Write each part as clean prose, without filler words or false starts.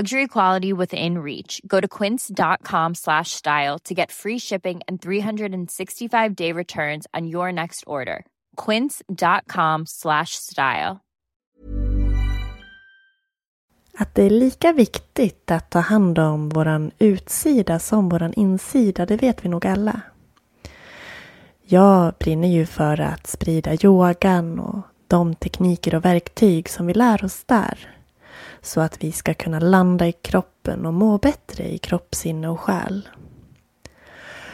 Luxury quality within reach. Go to quince.com/style to get free shipping and 365-day returns on your next order. Quince.com/style. Att det är lika viktigt att ta hand om våran utsida som våran insida, det vet vi nog alla. Jag brinner ju för att sprida yogan och de tekniker och verktyg som vi lär oss där. Så att vi ska kunna landa i kroppen och må bättre i kropp, sinne och själ.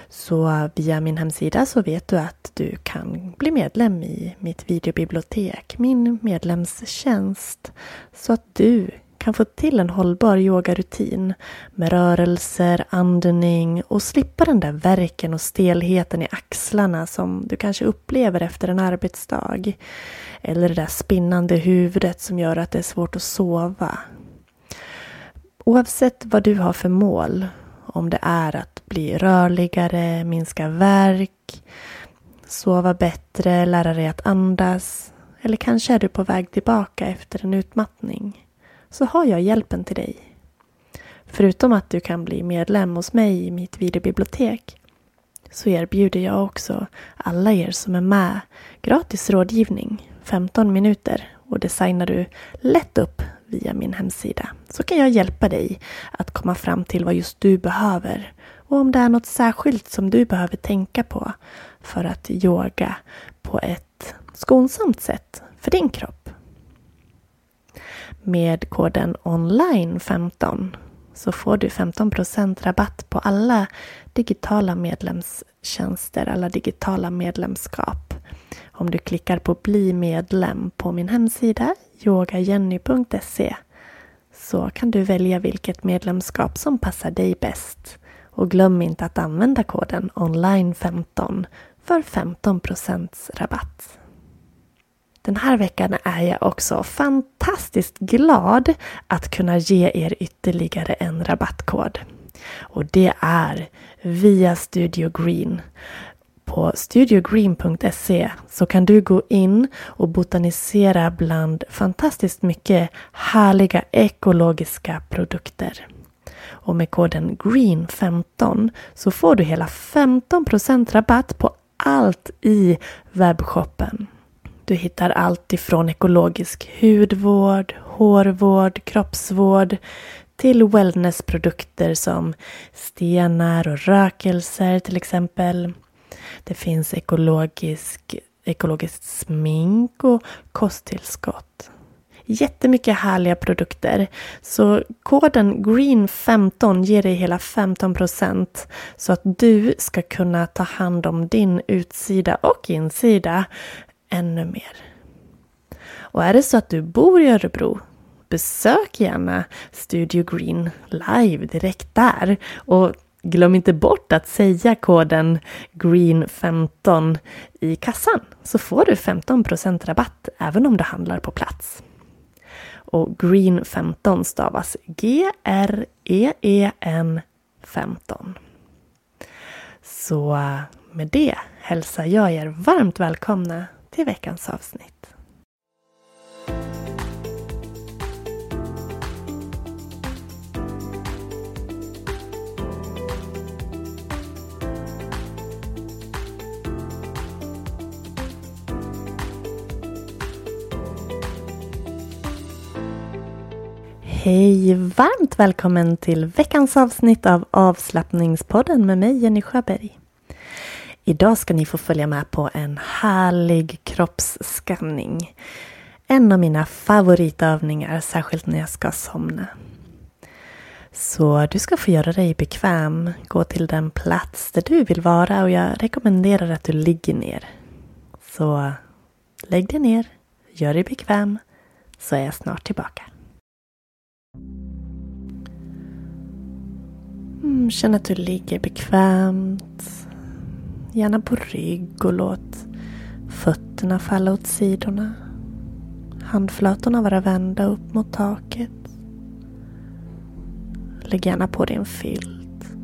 Så via min hemsida så vet du att du kan bli medlem i mitt videobibliotek, min medlemstjänst. Så att du kan få till en hållbar yogarutin med rörelser, andning och slippa den där värken och stelheten i axlarna som du kanske upplever efter en arbetsdag. Eller det där spinnande huvudet som gör att det är svårt att sova. Oavsett vad du har för mål, om det är att bli rörligare, minska värk, sova bättre, lära dig att andas, eller kanske är du på väg tillbaka efter en utmattning, så har jag hjälpen till dig. Förutom att du kan bli medlem hos mig i mitt videobibliotek, så erbjuder jag också alla er som är med gratis rådgivning, 15 minuter, och designar du lätt upp via min hemsida. Så kan jag hjälpa dig att komma fram till vad just du behöver, och om det är något särskilt som du behöver tänka på för att yoga på ett skonsamt sätt för din kropp. Med koden ONLINE15 så får du 15% rabatt på alla digitala medlemstjänster, alla digitala medlemskap. Om du klickar på bli medlem på min hemsida yogajenny.se så kan du välja vilket medlemskap som passar dig bäst. Och glöm inte att använda koden ONLINE15 för 15% rabatt. Den här veckan är jag också fantastiskt glad att kunna ge er ytterligare en rabattkod. Och det är via Studio Green. På studiogreen.se så kan du gå in och botanisera bland fantastiskt mycket härliga ekologiska produkter. Och med koden GREEN15 så får du hela 15% rabatt på allt i webbshoppen. Du hittar allt ifrån ekologisk hudvård, hårvård, kroppsvård till wellnessprodukter som stenar och rökelser till exempel. Det finns ekologiskt smink och kosttillskott. Jättemycket härliga produkter. Så koden GREEN15 ger dig hela 15% så att du ska kunna ta hand om din utsida och insida ännu mer. Och är det så att du bor i Örebro, besök gärna Studio Green live direkt där. Och glöm inte bort att säga koden GREEN15 i kassan, så får du 15% rabatt även om du handlar på plats. Och GREEN15 stavas GREEN 15. Så med det hälsar jag er varmt välkomna till veckans avsnitt. Hej, varmt välkommen till veckans avsnitt av Avslappningspodden med mig Jenny Sjöberg. Idag ska ni få följa med på en härlig kroppsskanning. En av mina favoritövningar, särskilt när jag ska somna. Så du ska få göra dig bekväm, gå till den plats där du vill vara och jag rekommenderar att du ligger ner. Så lägg dig ner, gör dig bekväm, så är jag snart tillbaka. Känn att du ligger bekvämt, gärna på rygg och låt fötterna falla åt sidorna. Handflatorna vara vända upp mot taket. Lägg gärna på dig en filt.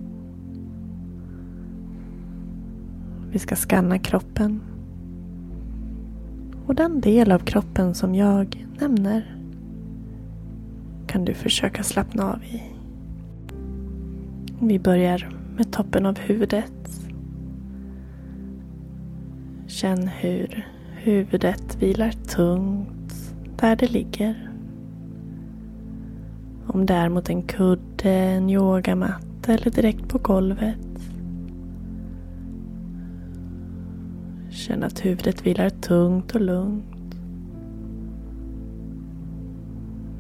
Vi ska skanna kroppen och den del av kroppen som jag nämner kan du försöka slappna av i. Vi börjar med toppen av huvudet. Känn hur huvudet vilar tungt där det ligger. Om det är mot en kudde, en yogamatta eller direkt på golvet. Känn att huvudet vilar tungt och lugnt.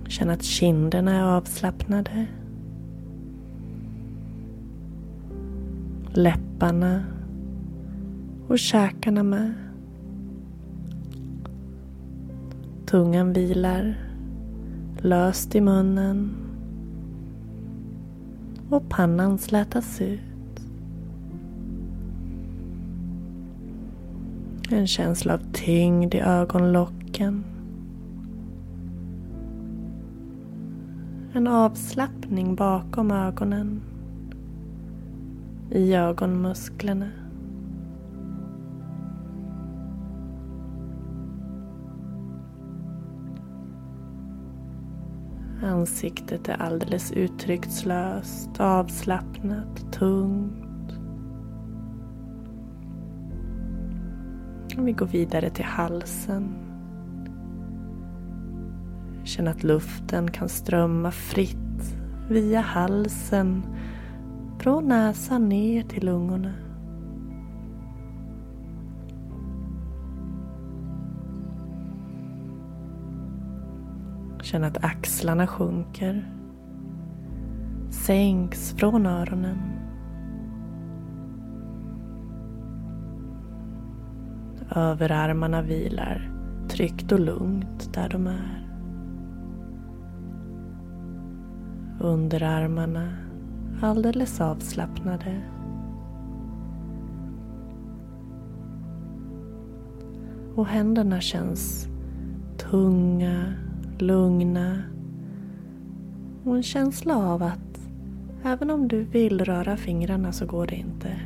Känn att kinderna är avslappnade. Läpparna och käkarna med. Tungan vilar löst i munnen och pannan slätas ut. En känsla av tyngd i ögonlocken. En avslappning bakom ögonen. I ögonmusklerna. Ansiktet är alldeles uttryckslöst, avslappnat, tungt. Och vi går vidare till halsen. Känn att luften kan strömma fritt via halsen. Från näsan ner till lungorna. Känn att axlarna sjunker. Sänks från öronen. Överarmarna vilar tryggt och lugnt där de är. Underarmarna alldeles avslappnade. Och händerna känns tunga, lugna. Och en känsla av att även om du vill röra fingrarna så går det inte.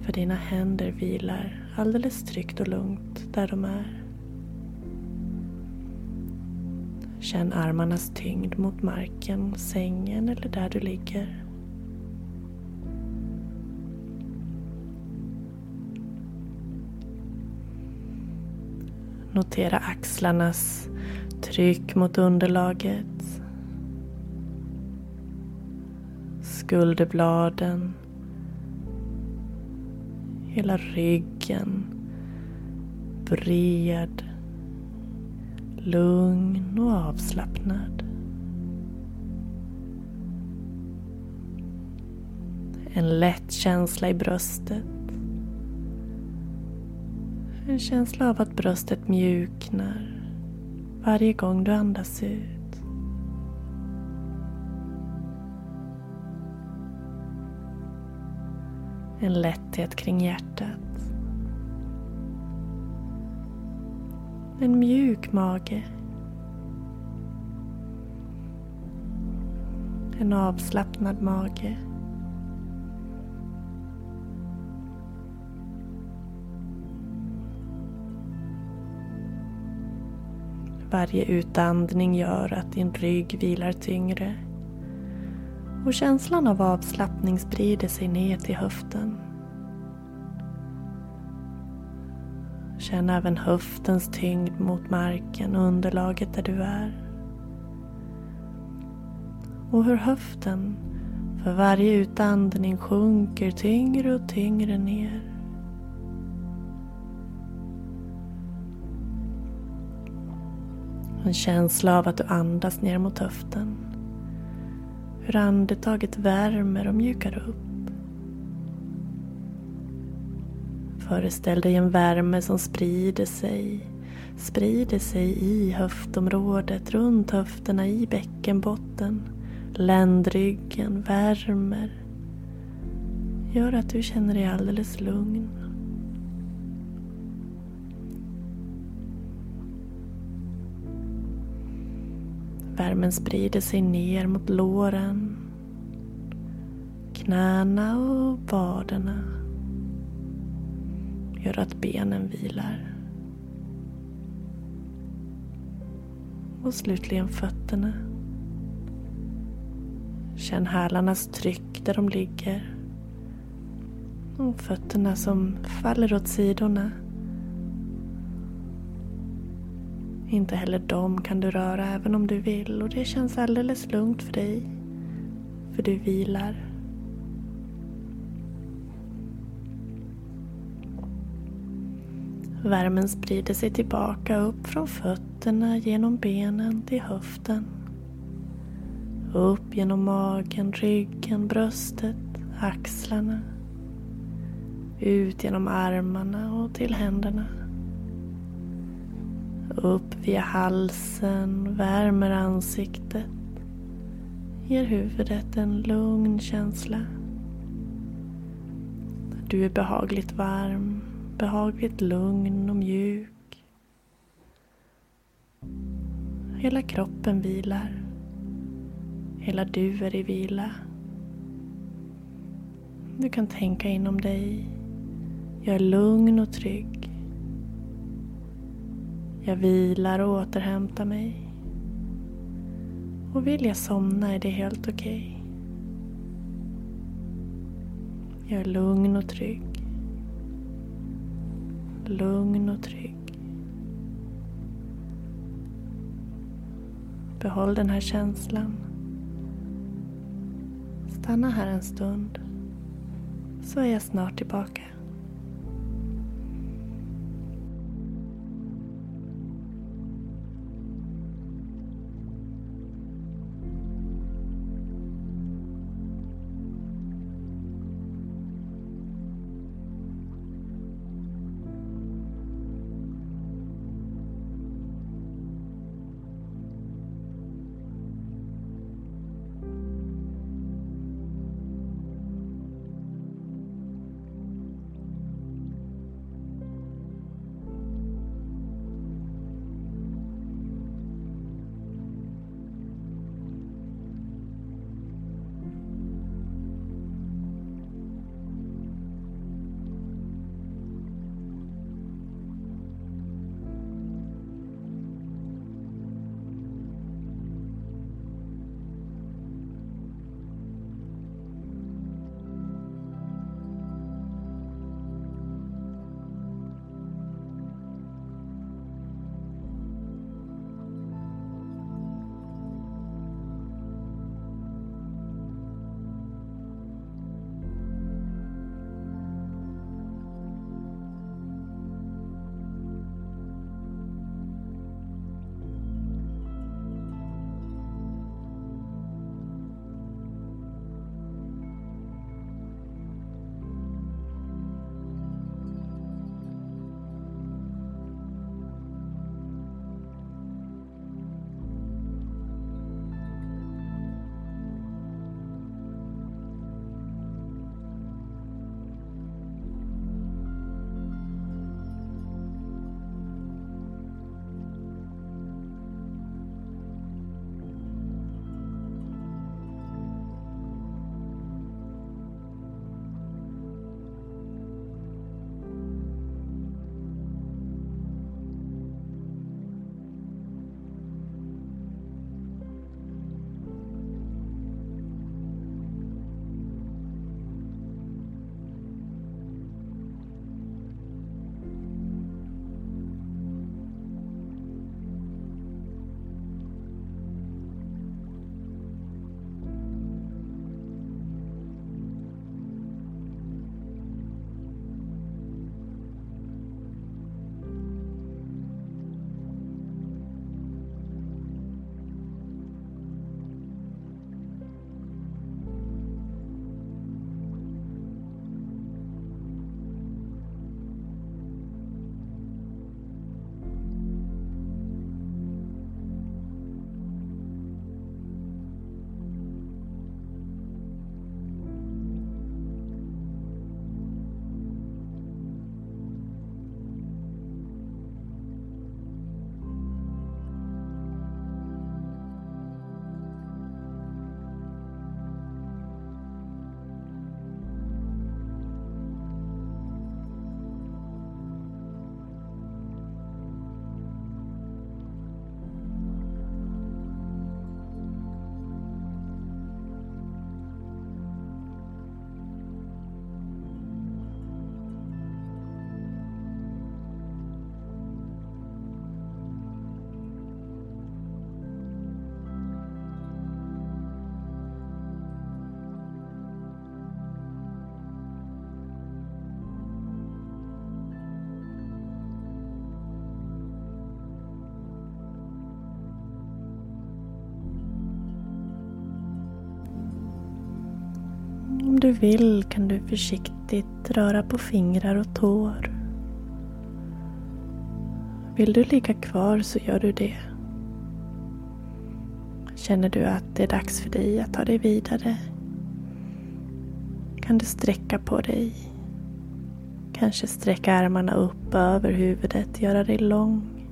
För dina händer vilar alldeles tryggt och lugnt där de är. Känn armarnas tyngd mot marken, sängen eller där du ligger. Notera axlarnas tryck mot underlaget. Skulderbladen. Hela ryggen. Bred. Lugn och avslappnad. En lätt känsla i bröstet. En känsla av att bröstet mjuknar varje gång du andas ut. En lätthet kring hjärtat. En mjuk mage. En avslappnad mage. Varje utandning gör att din rygg vilar tyngre. Och känslan av avslappning sprider sig ner till höften. Känn även höftens tyngd mot marken och underlaget där du är. Och hur höften för varje utandning sjunker tyngre och tyngre ner. En känsla av att du andas ner mot höften. Hur andetaget värmer och mjukar upp. Föreställ dig en värme som sprider sig i höftområdet, runt höfterna, i bäckenbotten. Ländryggen värmer, gör att du känner dig alldeles lugn. Värmen sprider sig ner mot låren, knäna och vaderna, gör att benen vilar. Och slutligen fötterna. Känn hälarnas tryck där de ligger och fötterna som faller åt sidorna. Inte heller dem kan du röra även om du vill, och det känns alldeles lugnt för dig, för du vilar. Värmen sprider sig tillbaka upp från fötterna, genom benen till höften. Upp genom magen, ryggen, bröstet, axlarna. Ut genom armarna och till händerna. Upp via halsen, värmer ansiktet. Ger huvudet en lugn känsla. Du är behagligt varm, behagligt lugn och mjuk. Hela kroppen vilar. Hela du är i vila. Du kan tänka inom dig. Jag är lugn och trygg. Jag vilar och återhämtar mig. Och vill jag somna är det helt okej. Jag är lugn och trygg. Lugn och trygg. Behåll den här känslan. Stanna här en stund, så är jag snart tillbaka. du vill kan du försiktigt röra på fingrar och tår. Vill du ligga kvar så gör du det. Känner du att det är dags för dig att ta dig vidare, kan du sträcka på dig. Kanske sträcka armarna upp över huvudet, göra dig lång.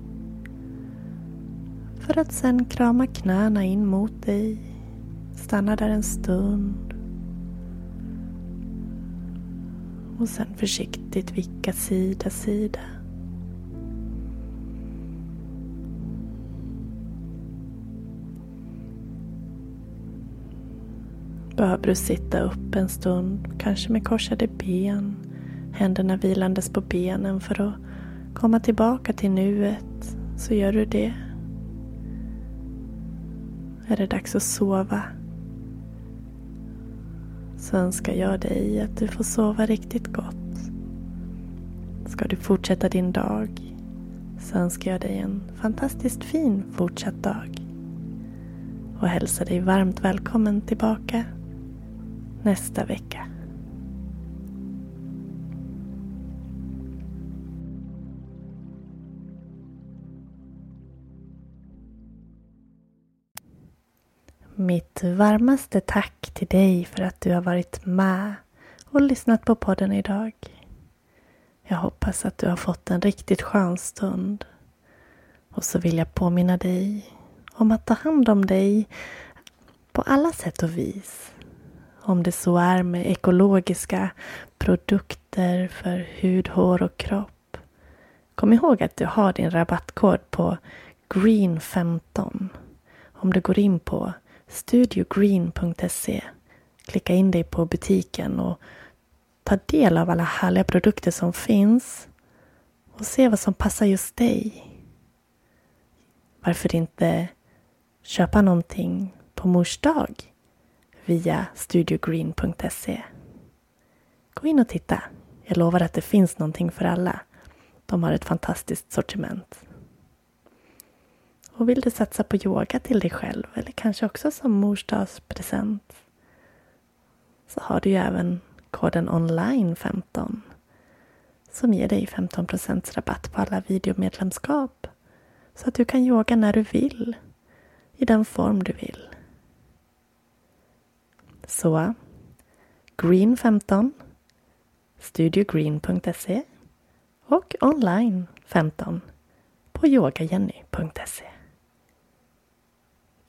För att sen krama knäna in mot dig. Stanna där en stund. Och sen försiktigt vicka sida, sida. Behöver du sitta upp en stund, kanske med korsade ben, händerna vilandes på benen för att komma tillbaka till nuet, så gör du det. Är det dags att sova, så önskar jag dig att du får sova riktigt gott. Ska du fortsätta din dag, så önskar jag dig en fantastiskt fin fortsatt dag. Och hälsar dig varmt välkommen tillbaka nästa vecka. Mitt varmaste tack till dig för att du har varit med och lyssnat på podden idag. Jag hoppas att du har fått en riktigt skön stund. Och så vill jag påminna dig om att ta hand om dig på alla sätt och vis. Om det så är med ekologiska produkter för hud, hår och kropp. Kom ihåg att du har din rabattkod på GREEN15. Om du går in på studiogreen.se, klicka in dig på butiken och ta del av alla härliga produkter som finns och se vad som passar just dig. Varför inte köpa någonting på mors dag via studiogreen.se. Gå in och titta. Jag lovar att det finns någonting för alla. De har ett fantastiskt sortiment. Och vill du satsa på yoga till dig själv eller kanske också som morsdagspresent, så har du ju även koden online15 som ger dig 15% rabatt på alla videomedlemskap, så att du kan yoga när du vill, i den form du vill. Så, green15, studiogreen.se och online15 på yogajenny.se.